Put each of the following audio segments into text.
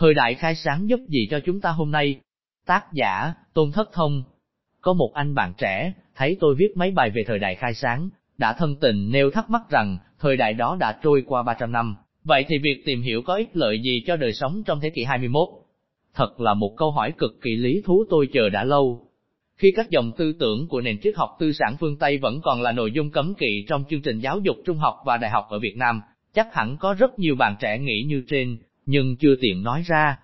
Thời đại khai sáng giúp gì cho chúng ta hôm nay? Tác giả, Tôn Thất Thông. Có một anh bạn trẻ, thấy tôi viết mấy bài về thời đại khai sáng, đã thân tình nêu thắc mắc rằng, thời đại đó đã trôi qua 300 năm, vậy thì việc tìm hiểu có ích lợi gì cho đời sống trong thế kỷ 21? Thật là một câu hỏi cực kỳ lý thú tôi chờ đã lâu. Khi các dòng tư tưởng của nền triết học tư sản phương Tây vẫn còn là nội dung cấm kỵ trong chương trình giáo dục trung học và đại học ở Việt Nam, chắc hẳn có rất nhiều bạn trẻ nghĩ như trên, nhưng chưa tiện nói ra.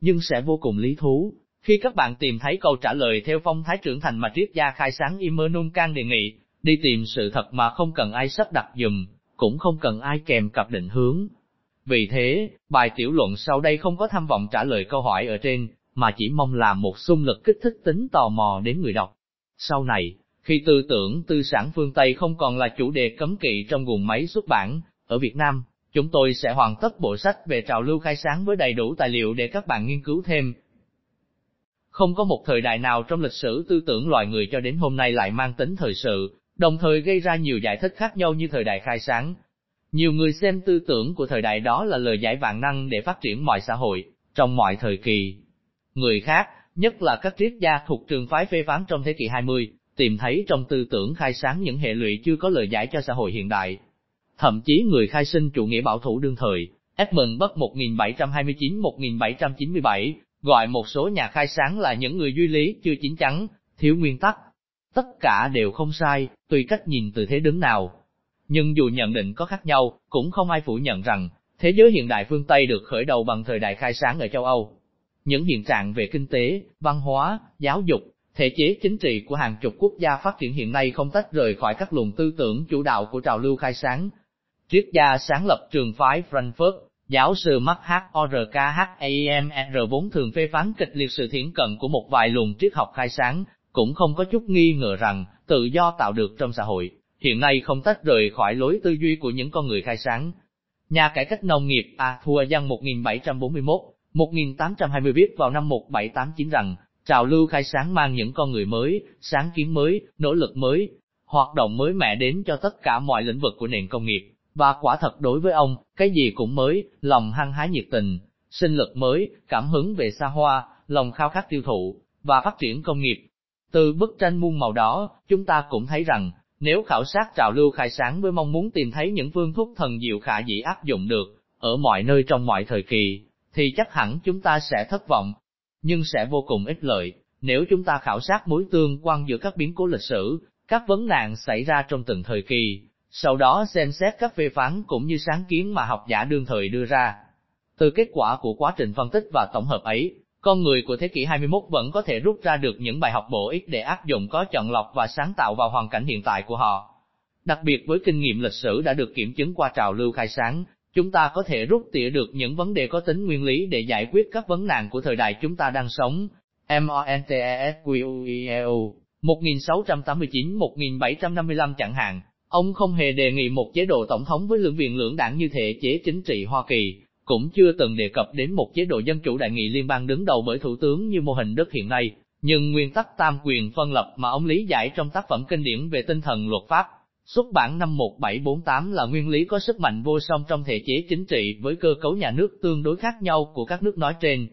Nhưng sẽ vô cùng lý thú khi các bạn tìm thấy câu trả lời theo phong thái trưởng thành mà triết gia khai sáng Immanuel Kant đề nghị, đi tìm sự thật mà không cần ai sắp đặt dùm, cũng không cần ai kèm cặp định hướng. Vì thế, bài tiểu luận sau đây không có tham vọng trả lời câu hỏi ở trên, mà chỉ mong làm một xung lực kích thích tính tò mò đến người đọc. Sau này, khi tư tưởng tư sản phương Tây không còn là chủ đề cấm kỵ trong guồng máy xuất bản, ở Việt Nam, chúng tôi sẽ hoàn tất bộ sách về trào lưu khai sáng với đầy đủ tài liệu để các bạn nghiên cứu thêm. Không có một thời đại nào trong lịch sử tư tưởng loài người cho đến hôm nay lại mang tính thời sự, đồng thời gây ra nhiều giải thích khác nhau như thời đại khai sáng. Nhiều người xem tư tưởng của thời đại đó là lời giải vạn năng để phát triển mọi xã hội, trong mọi thời kỳ. Người khác, nhất là các triết gia thuộc trường phái phê phán trong thế kỷ 20, tìm thấy trong tư tưởng khai sáng những hệ lụy chưa có lời giải cho xã hội hiện đại. Thậm chí người khai sinh chủ nghĩa bảo thủ đương thời, Edmund Burke 1729-1797, gọi một số nhà khai sáng là những người duy lý chưa chín chắn, thiếu nguyên tắc. Tất cả đều không sai, tùy cách nhìn từ thế đứng nào. Nhưng dù nhận định có khác nhau, cũng không ai phủ nhận rằng, thế giới hiện đại phương Tây được khởi đầu bằng thời đại khai sáng ở châu Âu. Những hiện trạng về kinh tế, văn hóa, giáo dục, thể chế chính trị của hàng chục quốc gia phát triển hiện nay không tách rời khỏi các luồng tư tưởng chủ đạo của trào lưu khai sáng. Triết gia sáng lập trường phái Frankfurt, giáo sư Mark Horkheimer vốn thường phê phán kịch liệt sự thiển cận của một vài luồng triết học khai sáng, cũng không có chút nghi ngờ rằng tự do tạo được trong xã hội hiện nay không tách rời khỏi lối tư duy của những con người khai sáng. Nhà cải cách nông nghiệp Arthur Young 1741-1820 viết vào năm 1789 rằng, trào lưu khai sáng mang những con người mới, sáng kiến mới, nỗ lực mới, hoạt động mới mẻ đến cho tất cả mọi lĩnh vực của nền công nghiệp. Và quả thật đối với ông, cái gì cũng mới, lòng hăng hái nhiệt tình, sinh lực mới, cảm hứng về xa hoa, lòng khao khát tiêu thụ, và phát triển công nghiệp. Từ bức tranh muôn màu đó, chúng ta cũng thấy rằng, nếu khảo sát trào lưu khai sáng với mong muốn tìm thấy những phương thuốc thần diệu khả dĩ áp dụng được, ở mọi nơi trong mọi thời kỳ, thì chắc hẳn chúng ta sẽ thất vọng, nhưng sẽ vô cùng ích lợi, nếu chúng ta khảo sát mối tương quan giữa các biến cố lịch sử, các vấn nạn xảy ra trong từng thời kỳ, sau đó xem xét các phê phán cũng như sáng kiến mà học giả đương thời đưa ra. Từ kết quả của quá trình phân tích và tổng hợp ấy, con người của thế kỷ 21 vẫn có thể rút ra được những bài học bổ ích để áp dụng có chọn lọc và sáng tạo vào hoàn cảnh hiện tại của họ. Đặc biệt với kinh nghiệm lịch sử đã được kiểm chứng qua trào lưu khai sáng, chúng ta có thể rút tỉa được những vấn đề có tính nguyên lý để giải quyết các vấn nạn của thời đại chúng ta đang sống. Montesquieu 1689-1755 chẳng hạn, ông không hề đề nghị một chế độ tổng thống với lưỡng viện lưỡng đảng như thể chế chính trị Hoa Kỳ, cũng chưa từng đề cập đến một chế độ dân chủ đại nghị liên bang đứng đầu bởi thủ tướng như mô hình đất hiện nay, nhưng nguyên tắc tam quyền phân lập mà ông lý giải trong tác phẩm kinh điển về tinh thần luật pháp, xuất bản năm 1748 là nguyên lý có sức mạnh vô song trong thể chế chính trị với cơ cấu nhà nước tương đối khác nhau của các nước nói trên.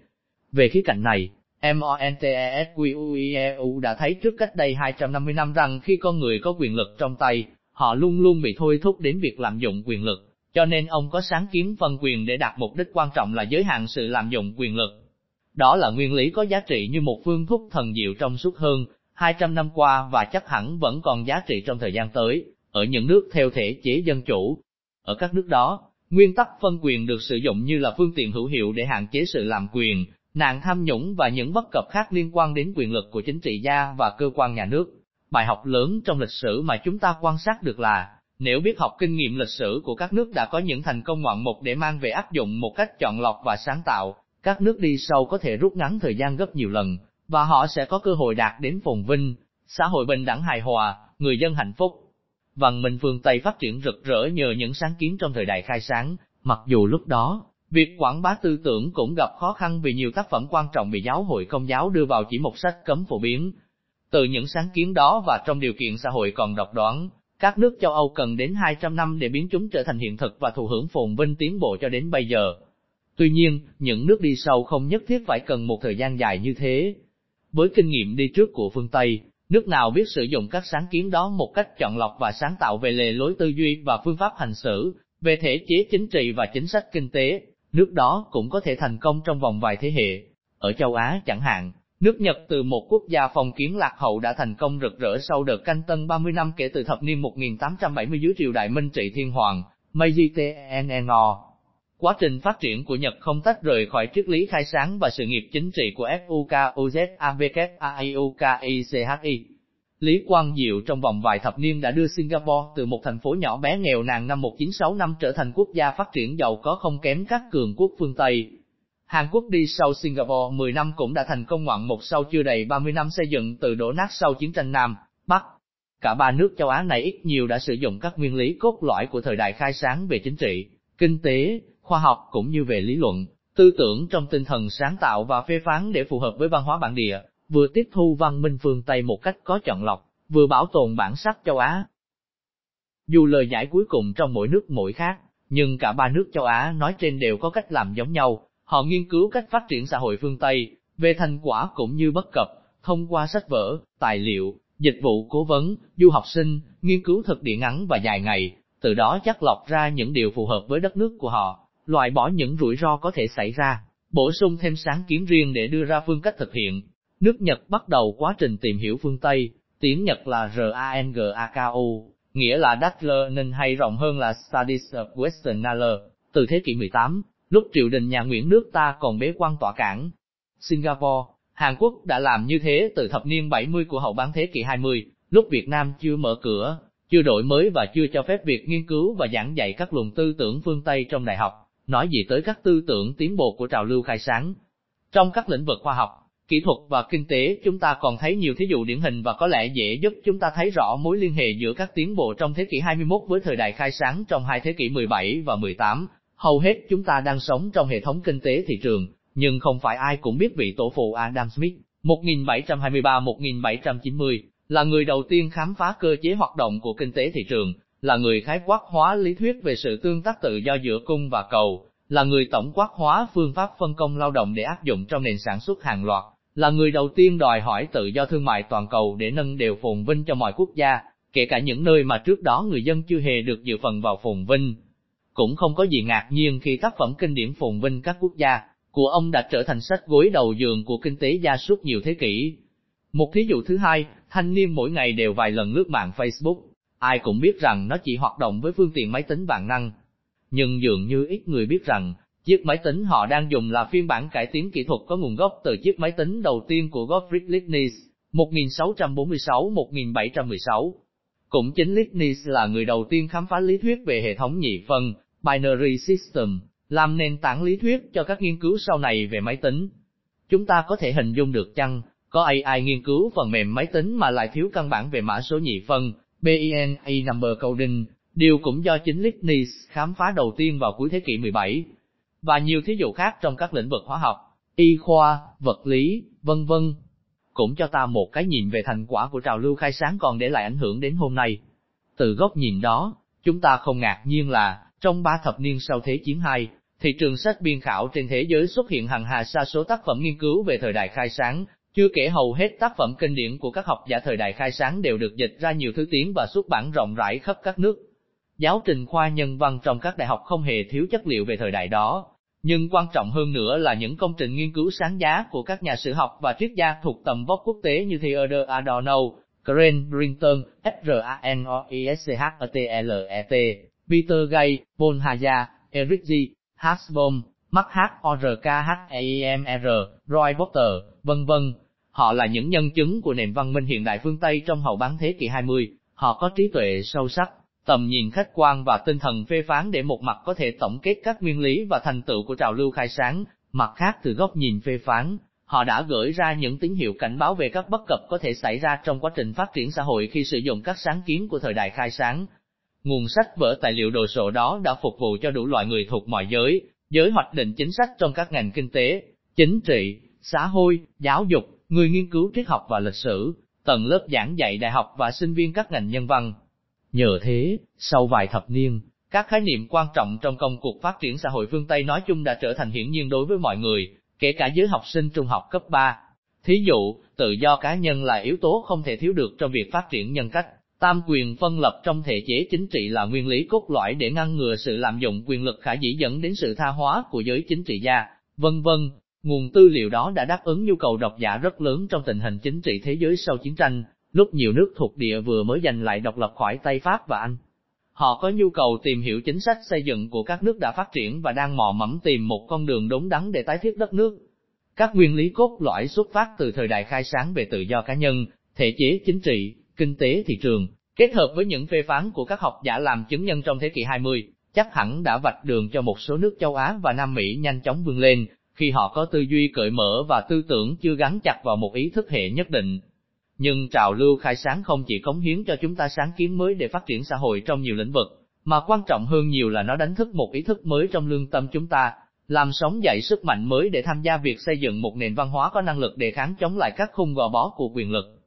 Về khía cạnh này, Montesquieu đã thấy trước cách đây 250 năm rằng khi con người có quyền lực trong tay, họ luôn luôn bị thôi thúc đến việc lạm dụng quyền lực. Cho nên ông có sáng kiến phân quyền để đạt mục đích quan trọng là giới hạn sự lạm dụng quyền lực. Đó là nguyên lý có giá trị như một phương thuốc thần diệu trong suốt hơn 200 năm qua và chắc hẳn vẫn còn giá trị trong thời gian tới, ở những nước theo thể chế dân chủ. Ở các nước đó, nguyên tắc phân quyền được sử dụng như là phương tiện hữu hiệu để hạn chế sự lạm quyền, nạn tham nhũng và những bất cập khác liên quan đến quyền lực của chính trị gia và cơ quan nhà nước. Bài học lớn trong lịch sử mà chúng ta quan sát được là, nếu biết học kinh nghiệm lịch sử của các nước đã có những thành công ngoạn mục để mang về áp dụng một cách chọn lọc và sáng tạo, các nước đi sau có thể rút ngắn thời gian gấp nhiều lần, và họ sẽ có cơ hội đạt đến phồn vinh, xã hội bình đẳng hài hòa, người dân hạnh phúc. Văn minh phương Tây phát triển rực rỡ nhờ những sáng kiến trong thời đại khai sáng, mặc dù lúc đó, việc quảng bá tư tưởng cũng gặp khó khăn vì nhiều tác phẩm quan trọng bị giáo hội Công giáo đưa vào chỉ một sách cấm phổ biến. Từ những sáng kiến đó và trong điều kiện xã hội còn độc đoán, các nước châu Âu cần đến 200 năm để biến chúng trở thành hiện thực và thụ hưởng phồn vinh tiến bộ cho đến bây giờ. Tuy nhiên, những nước đi sau không nhất thiết phải cần một thời gian dài như thế. Với kinh nghiệm đi trước của phương Tây, nước nào biết sử dụng các sáng kiến đó một cách chọn lọc và sáng tạo về lề lối tư duy và phương pháp hành xử, về thể chế chính trị và chính sách kinh tế, nước đó cũng có thể thành công trong vòng vài thế hệ. Ở châu Á chẳng hạn, nước Nhật từ một quốc gia phong kiến lạc hậu đã thành công rực rỡ sau đợt canh tân 30 năm kể từ thập niên 1870 dưới triều đại Minh trị Thiên Hoàng, Meiji Tennō. Quá trình phát triển của Nhật không tách rời khỏi triết lý khai sáng và sự nghiệp chính trị của Fukuzawa Yukichi. Lý Quang Diệu trong vòng vài thập niên đã đưa Singapore từ một thành phố nhỏ bé nghèo nàn năm 1965 trở thành quốc gia phát triển giàu có không kém các cường quốc phương Tây. Hàn Quốc đi sau Singapore 10 năm cũng đã thành công ngoạn mục sau chưa đầy 30 năm xây dựng từ đổ nát sau chiến tranh Nam, Bắc. Cả ba nước châu Á này ít nhiều đã sử dụng các nguyên lý cốt lõi của thời đại khai sáng về chính trị, kinh tế, khoa học cũng như về lý luận, tư tưởng trong tinh thần sáng tạo và phê phán để phù hợp với văn hóa bản địa, vừa tiếp thu văn minh phương Tây một cách có chọn lọc, vừa bảo tồn bản sắc châu Á. Dù lời giải cuối cùng trong mỗi nước mỗi khác, nhưng cả ba nước châu Á nói trên đều có cách làm giống nhau. Họ nghiên cứu cách phát triển xã hội phương Tây, về thành quả cũng như bất cập, thông qua sách vở, tài liệu, dịch vụ cố vấn, du học sinh, nghiên cứu thực địa ngắn và dài ngày, từ đó chắt lọc ra những điều phù hợp với đất nước của họ, loại bỏ những rủi ro có thể xảy ra, bổ sung thêm sáng kiến riêng để đưa ra phương cách thực hiện. Nước Nhật bắt đầu quá trình tìm hiểu phương Tây, tiếng Nhật là RANGAKU, nghĩa là Dutch Learning hay rộng hơn là Studies of Western Knowledge, từ thế kỷ 18. Lúc triều đình nhà Nguyễn nước ta còn bế quan tọa cảng. Singapore, Hàn Quốc đã làm như thế từ thập niên 70 của hậu bán thế kỷ 20, lúc Việt Nam chưa mở cửa, chưa đổi mới và chưa cho phép việc nghiên cứu và giảng dạy các luồng tư tưởng phương Tây trong đại học, nói gì tới các tư tưởng tiến bộ của trào lưu khai sáng. Trong các lĩnh vực khoa học, kỹ thuật và kinh tế chúng ta còn thấy nhiều thí dụ điển hình và có lẽ dễ giúp chúng ta thấy rõ mối liên hệ giữa các tiến bộ trong thế kỷ 21 với thời đại khai sáng trong hai thế kỷ 17 và 18. Hầu hết chúng ta đang sống trong hệ thống kinh tế thị trường, nhưng không phải ai cũng biết vị tổ phụ Adam Smith, 1723-1790, là người đầu tiên khám phá cơ chế hoạt động của kinh tế thị trường, là người khái quát hóa lý thuyết về sự tương tác tự do giữa cung và cầu, là người tổng quát hóa phương pháp phân công lao động để áp dụng trong nền sản xuất hàng loạt, là người đầu tiên đòi hỏi tự do thương mại toàn cầu để nâng đều phồn vinh cho mọi quốc gia, kể cả những nơi mà trước đó người dân chưa hề được dự phần vào phồn vinh. Cũng không có gì ngạc nhiên khi tác phẩm kinh điển phồn vinh các quốc gia của ông đã trở thành sách gối đầu giường của kinh tế gia suốt nhiều thế kỷ. Một thí dụ thứ hai, thanh niên mỗi ngày đều vài lần lướt mạng Facebook, ai cũng biết rằng nó chỉ hoạt động với phương tiện máy tính vạn năng. Nhưng dường như ít người biết rằng, chiếc máy tính họ đang dùng là phiên bản cải tiến kỹ thuật có nguồn gốc từ chiếc máy tính đầu tiên của Gottfried Leibniz, 1646-1716. Cũng chính Leibniz là người đầu tiên khám phá lý thuyết về hệ thống nhị phân, binary system, làm nền tảng lý thuyết cho các nghiên cứu sau này về máy tính. Chúng ta có thể hình dung được chăng, có ai nghiên cứu phần mềm máy tính mà lại thiếu căn bản về mã số nhị phân, binary number coding, điều cũng do chính Leibniz khám phá đầu tiên vào cuối thế kỷ 17. Và nhiều thí dụ khác trong các lĩnh vực hóa học, y khoa, vật lý, v.v. cũng cho ta một cái nhìn về thành quả của trào lưu khai sáng còn để lại ảnh hưởng đến hôm nay. Từ góc nhìn đó, chúng ta không ngạc nhiên là, trong ba thập niên sau Thế chiến II, thị trường sách biên khảo trên thế giới xuất hiện hàng hà sa số tác phẩm nghiên cứu về thời đại khai sáng, chưa kể hầu hết tác phẩm kinh điển của các học giả thời đại khai sáng đều được dịch ra nhiều thứ tiếng và xuất bản rộng rãi khắp các nước. Giáo trình khoa nhân văn trong các đại học không hề thiếu chất liệu về thời đại đó. Nhưng quan trọng hơn nữa là những công trình nghiên cứu sáng giá của các nhà sử học và triết gia thuộc tầm vóc quốc tế như Theodore Adorno, Crane Brinton, Ranoischartlet, Peter Gay, Paul Hazard, Eric J. Hobsbawm, Mark Horkheimer, Roy Porter, v.v. Họ là những nhân chứng của nền văn minh hiện đại phương Tây trong hậu bán thế kỷ 20, họ có trí tuệ sâu sắc, tầm nhìn khách quan và tinh thần phê phán để một mặt có thể tổng kết các nguyên lý và thành tựu của trào lưu khai sáng, mặt khác từ góc nhìn phê phán, họ đã gửi ra những tín hiệu cảnh báo về các bất cập có thể xảy ra trong quá trình phát triển xã hội khi sử dụng các sáng kiến của thời đại khai sáng. Nguồn sách vở tài liệu đồ sộ đó đã phục vụ cho đủ loại người thuộc mọi giới, giới hoạch định chính sách trong các ngành kinh tế, chính trị, xã hội, giáo dục, người nghiên cứu triết học và lịch sử, tầng lớp giảng dạy đại học và sinh viên các ngành nhân văn. Nhờ thế, sau vài thập niên, Các khái niệm quan trọng trong công cuộc phát triển xã hội phương Tây nói chung đã trở thành hiển nhiên đối với mọi người, kể cả giới học sinh trung học cấp 3. Thí dụ, tự do cá nhân là yếu tố không thể thiếu được trong việc phát triển nhân cách, tam quyền phân lập trong thể chế chính trị là nguyên lý cốt lõi để ngăn ngừa sự lạm dụng quyền lực khả dĩ dẫn đến sự tha hóa của giới chính trị gia, vân vân. Nguồn tư liệu đó đã đáp ứng nhu cầu độc giả rất lớn trong tình hình chính trị thế giới sau chiến tranh, lúc nhiều nước thuộc địa vừa mới giành lại độc lập khỏi Tây Pháp và Anh. Họ có nhu cầu tìm hiểu chính sách xây dựng của các nước đã phát triển và đang mò mẫm tìm một con đường đúng đắn để tái thiết đất nước. Các nguyên lý cốt lõi xuất phát từ thời đại khai sáng về tự do cá nhân, thể chế chính trị, kinh tế thị trường, kết hợp với những phê phán của các học giả làm chứng nhân trong thế kỷ 20, chắc hẳn đã vạch đường cho một số nước châu Á và Nam Mỹ nhanh chóng vươn lên, khi họ có tư duy cởi mở và tư tưởng chưa gắn chặt vào một ý thức hệ nhất định. Nhưng trào lưu khai sáng không chỉ cống hiến cho chúng ta sáng kiến mới để phát triển xã hội trong nhiều lĩnh vực, mà quan trọng hơn nhiều là nó đánh thức một ý thức mới trong lương tâm chúng ta, làm sống dậy sức mạnh mới để tham gia việc xây dựng một nền văn hóa có năng lực để kháng chống lại các khung gò bó của quyền lực.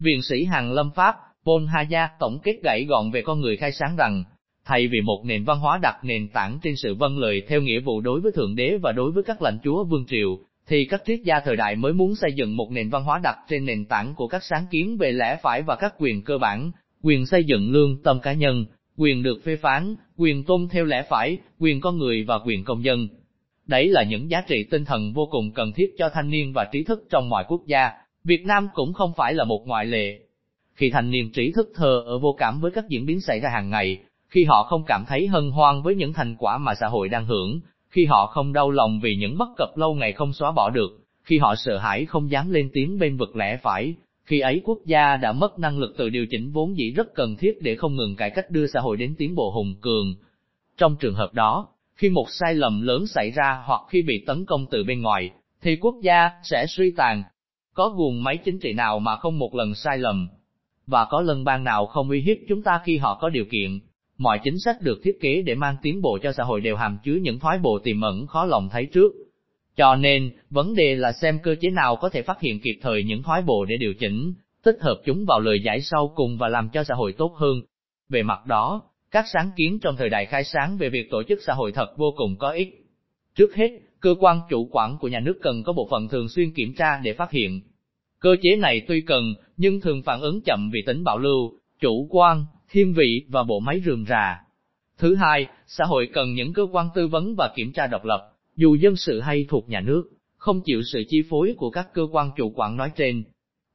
Viện sĩ Hàn Lâm Pháp, Paul Hazard tổng kết gãy gọn về con người khai sáng rằng, thay vì một nền văn hóa đặt nền tảng trên sự vâng lời theo nghĩa vụ đối với Thượng Đế và đối với các lãnh chúa vương triều, thì các triết gia thời đại mới muốn xây dựng một nền văn hóa đặt trên nền tảng của các sáng kiến về lẽ phải và các quyền cơ bản, quyền xây dựng lương tâm cá nhân, quyền được phê phán, quyền tôn theo lẽ phải, quyền con người và quyền công dân. Đấy là những giá trị tinh thần vô cùng cần thiết cho thanh niên và trí thức trong mọi quốc gia, Việt Nam cũng không phải là một ngoại lệ. Khi thanh niên trí thức thờ ơ vô cảm với các diễn biến xảy ra hàng ngày, khi họ không cảm thấy hân hoan với những thành quả mà xã hội đang hưởng, khi họ không đau lòng vì những bất cập lâu ngày không xóa bỏ được, khi họ sợ hãi không dám lên tiếng bên vực lẽ phải, khi ấy quốc gia đã mất năng lực tự điều chỉnh vốn dĩ rất cần thiết để không ngừng cải cách đưa xã hội đến tiến bộ hùng cường. Trong trường hợp đó, khi một sai lầm lớn xảy ra hoặc khi bị tấn công từ bên ngoài, thì quốc gia sẽ suy tàn. Có guồng máy chính trị nào mà không một lần sai lầm? Và có lân bang nào không uy hiếp chúng ta khi họ có điều kiện? Mọi chính sách được thiết kế để mang tiến bộ cho xã hội đều hàm chứa những thoái bộ tiềm ẩn khó lòng thấy trước. Cho nên, vấn đề là xem cơ chế nào có thể phát hiện kịp thời những thoái bộ để điều chỉnh, tích hợp chúng vào lời giải sau cùng và làm cho xã hội tốt hơn. Về mặt đó, các sáng kiến trong thời đại khai sáng về việc tổ chức xã hội thật vô cùng có ích. Trước hết, cơ quan chủ quản của nhà nước cần có bộ phận thường xuyên kiểm tra để phát hiện. Cơ chế này tuy cần, nhưng thường phản ứng chậm vì tính bảo lưu, chủ quan, thiên vị và bộ máy rườm rà. Thứ hai, xã hội cần những cơ quan tư vấn và kiểm tra độc lập, dù dân sự hay thuộc nhà nước, không chịu sự chi phối của các cơ quan chủ quản nói trên.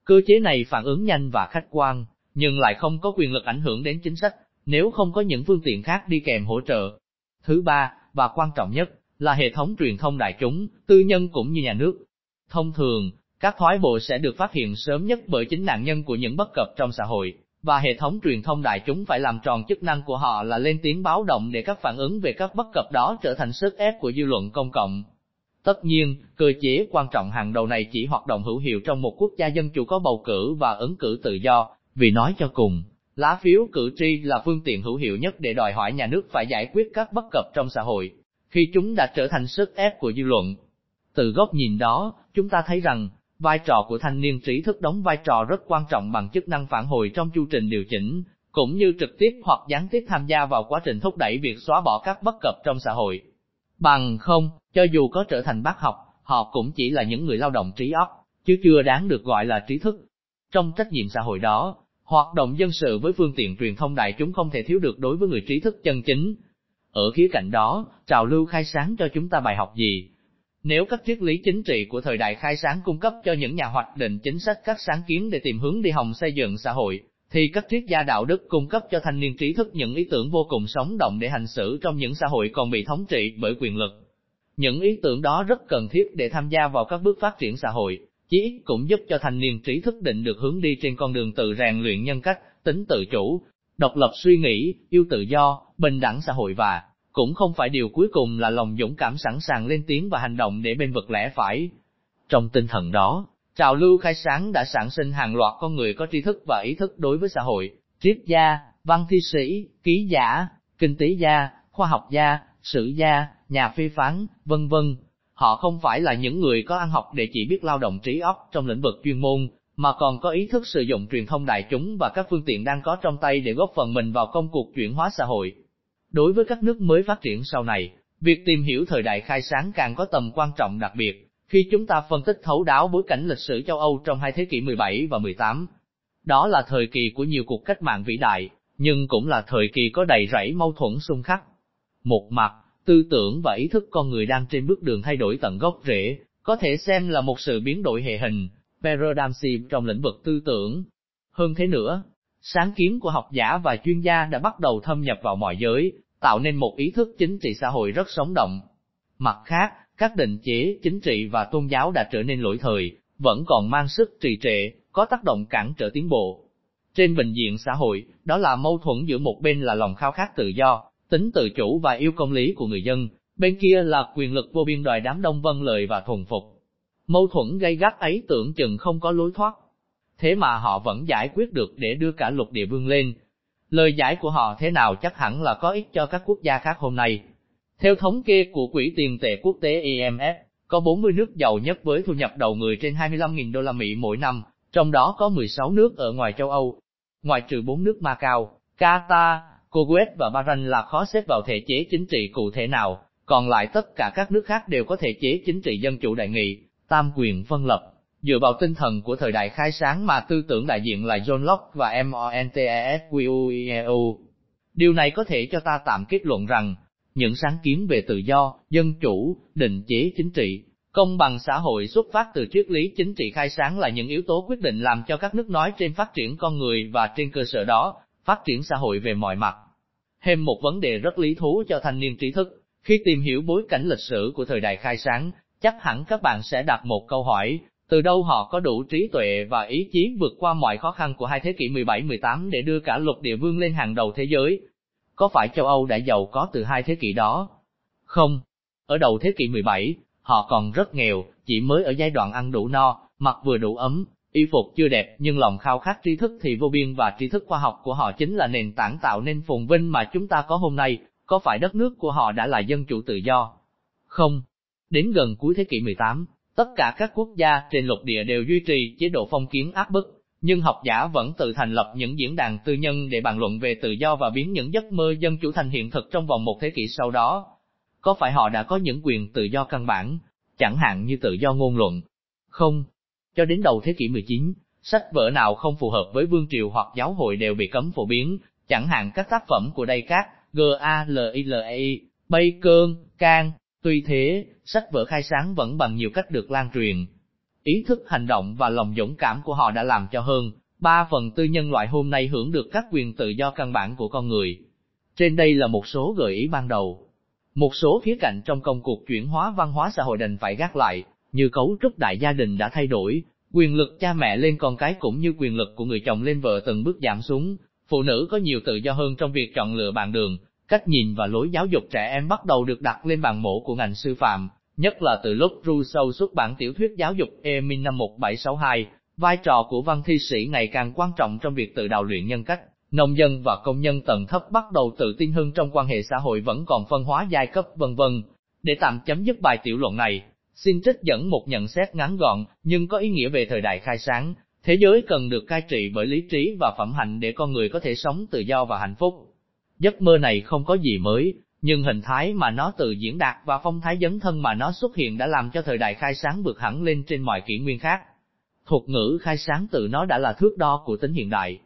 Cơ chế này phản ứng nhanh và khách quan, nhưng lại không có quyền lực ảnh hưởng đến chính sách, nếu không có những phương tiện khác đi kèm hỗ trợ. Thứ ba, và quan trọng nhất, là hệ thống truyền thông đại chúng, tư nhân cũng như nhà nước. Thông thường, các thoái bộ sẽ được phát hiện sớm nhất bởi chính nạn nhân của những bất cập trong xã hội. Và hệ thống truyền thông đại chúng phải làm tròn chức năng của họ là lên tiếng báo động để các phản ứng về các bất cập đó trở thành sức ép của dư luận công cộng. Tất nhiên, cơ chế quan trọng hàng đầu này chỉ hoạt động hữu hiệu trong một quốc gia dân chủ có bầu cử và ứng cử tự do, vì nói cho cùng, lá phiếu cử tri là phương tiện hữu hiệu nhất để đòi hỏi nhà nước phải giải quyết các bất cập trong xã hội, khi chúng đã trở thành sức ép của dư luận. Từ góc nhìn đó, chúng ta thấy rằng, vai trò của thanh niên trí thức đóng vai trò rất quan trọng bằng chức năng phản hồi trong chu trình điều chỉnh, cũng như trực tiếp hoặc gián tiếp tham gia vào quá trình thúc đẩy việc xóa bỏ các bất cập trong xã hội. Bằng không, cho dù có trở thành bác học, họ cũng chỉ là những người lao động trí óc, chứ chưa đáng được gọi là trí thức. Trong trách nhiệm xã hội đó, hoạt động dân sự với phương tiện truyền thông đại chúng không thể thiếu được đối với người trí thức chân chính. Ở khía cạnh đó, trào lưu khai sáng cho chúng ta bài học gì? Nếu các triết lý chính trị của thời đại khai sáng cung cấp cho những nhà hoạch định chính sách các sáng kiến để tìm hướng đi hồng xây dựng xã hội, thì các triết gia đạo đức cung cấp cho thanh niên trí thức những ý tưởng vô cùng sống động để hành xử trong những xã hội còn bị thống trị bởi quyền lực. Những ý tưởng đó rất cần thiết để tham gia vào các bước phát triển xã hội, chí ít cũng giúp cho thanh niên trí thức định được hướng đi trên con đường tự rèn luyện nhân cách, tính tự chủ, độc lập suy nghĩ, yêu tự do, bình đẳng xã hội và cũng không phải điều cuối cùng là lòng dũng cảm sẵn sàng lên tiếng và hành động để bên vực lẽ phải. Trong tinh thần đó, trào lưu khai sáng đã sản sinh hàng loạt con người có tri thức và ý thức đối với xã hội, triết gia, văn thi sĩ, ký giả, kinh tế gia, khoa học gia, sử gia, nhà phê phán, vân vân. Họ không phải là những người có ăn học để chỉ biết lao động trí óc trong lĩnh vực chuyên môn, mà còn có ý thức sử dụng truyền thông đại chúng và các phương tiện đang có trong tay để góp phần mình vào công cuộc chuyển hóa xã hội. Đối với các nước mới phát triển sau này, việc tìm hiểu thời đại khai sáng càng có tầm quan trọng đặc biệt, khi chúng ta phân tích thấu đáo bối cảnh lịch sử châu Âu trong hai thế kỷ 17 và 18. Đó là thời kỳ của nhiều cuộc cách mạng vĩ đại, nhưng cũng là thời kỳ có đầy rẫy mâu thuẫn xung khắc. Một mặt, tư tưởng và ý thức con người đang trên bước đường thay đổi tận gốc rễ, có thể xem là một sự biến đổi hệ hình, paradigm shift trong lĩnh vực tư tưởng. Hơn thế nữa, sáng kiến của học giả và chuyên gia đã bắt đầu thâm nhập vào mọi giới, tạo nên một ý thức chính trị xã hội rất sống động. Mặt khác, các định chế chính trị và tôn giáo đã trở nên lỗi thời, vẫn còn mang sức trì trệ, có tác động cản trở tiến bộ. Trên bình diện xã hội, đó là mâu thuẫn giữa một bên là lòng khao khát tự do, tính tự chủ và yêu công lý của người dân, bên kia là quyền lực vô biên đòi đám đông vâng lời và thuần phục. Mâu thuẫn gay gắt ấy tưởng chừng không có lối thoát. Thế mà họ vẫn giải quyết được để đưa cả lục địa vươn lên. Lời giải của họ thế nào chắc hẳn là có ích cho các quốc gia khác hôm nay. Theo thống kê của Quỹ tiền tệ quốc tế IMF, có 40 nước giàu nhất với thu nhập đầu người trên 25.000 đô la Mỹ mỗi năm, trong đó có 16 nước ở ngoài châu Âu. Ngoại trừ 4 nước Macau, Qatar, Kuwait và Bahrain là khó xếp vào thể chế chính trị cụ thể nào, còn lại tất cả các nước khác đều có thể chế chính trị dân chủ đại nghị, tam quyền phân lập. Dựa vào tinh thần của thời đại khai sáng mà tư tưởng đại diện là John Locke và Montesquieu. Điều này có thể cho ta tạm kết luận rằng, những sáng kiến về tự do, dân chủ, định chế chính trị, công bằng xã hội xuất phát từ triết lý chính trị khai sáng là những yếu tố quyết định làm cho các nước nói trên phát triển con người và trên cơ sở đó, phát triển xã hội về mọi mặt. Thêm một vấn đề rất lý thú cho thanh niên trí thức, khi tìm hiểu bối cảnh lịch sử của thời đại khai sáng, chắc hẳn các bạn sẽ đặt một câu hỏi. Từ đâu họ có đủ trí tuệ và ý chí vượt qua mọi khó khăn của hai thế kỷ 17-18 để đưa cả lục địa vươn lên hàng đầu thế giới? Có phải châu Âu đã giàu có từ hai thế kỷ đó? Không. Ở đầu thế kỷ 17, họ còn rất nghèo, chỉ mới ở giai đoạn ăn đủ no, mặc vừa đủ ấm, y phục chưa đẹp nhưng lòng khao khát tri thức thì vô biên và tri thức khoa học của họ chính là nền tảng tạo nên phồn vinh mà chúng ta có hôm nay. Có phải đất nước của họ đã là dân chủ tự do? Không. Đến gần cuối thế kỷ 18, tất cả các quốc gia trên lục địa đều duy trì chế độ phong kiến áp bức, nhưng học giả vẫn tự thành lập những diễn đàn tư nhân để bàn luận về tự do và biến những giấc mơ dân chủ thành hiện thực trong vòng một thế kỷ sau đó. Có phải họ đã có những quyền tự do căn bản, chẳng hạn như tự do ngôn luận? Không. Cho đến đầu thế kỷ 19, sách vở nào không phù hợp với vương triều hoặc giáo hội đều bị cấm phổ biến, chẳng hạn các tác phẩm của Descartes, Galilei, Bacon, Kant. Tuy thế, sách vở khai sáng vẫn bằng nhiều cách được lan truyền. Ý thức hành động và lòng dũng cảm của họ đã làm cho hơn 3/4 nhân loại hôm nay hưởng được các quyền tự do căn bản của con người. Trên đây là một số gợi ý ban đầu. Một số khía cạnh trong công cuộc chuyển hóa văn hóa xã hội đành phải gác lại, như cấu trúc đại gia đình đã thay đổi, quyền lực cha mẹ lên con cái cũng như quyền lực của người chồng lên vợ từng bước giảm xuống, phụ nữ có nhiều tự do hơn trong việc chọn lựa bạn đường. Cách nhìn và lối giáo dục trẻ em bắt đầu được đặt lên bàn mổ của ngành sư phạm, nhất là từ lúc Rousseau xuất bản tiểu thuyết giáo dục Émile năm 1762, vai trò của văn thi sĩ ngày càng quan trọng trong việc tự đào luyện nhân cách, nông dân và công nhân tầng thấp bắt đầu tự tin hơn trong quan hệ xã hội vẫn còn phân hóa giai cấp v.v. Để tạm chấm dứt bài tiểu luận này, xin trích dẫn một nhận xét ngắn gọn nhưng có ý nghĩa về thời đại khai sáng, thế giới cần được cai trị bởi lý trí và phẩm hạnh để con người có thể sống tự do và hạnh phúc. Giấc mơ này không có gì mới, nhưng hình thái mà nó tự diễn đạt và phong thái dấn thân mà nó xuất hiện đã làm cho thời đại khai sáng vượt hẳn lên trên mọi kỷ nguyên khác. Thuật ngữ khai sáng tự nó đã là thước đo của tính hiện đại,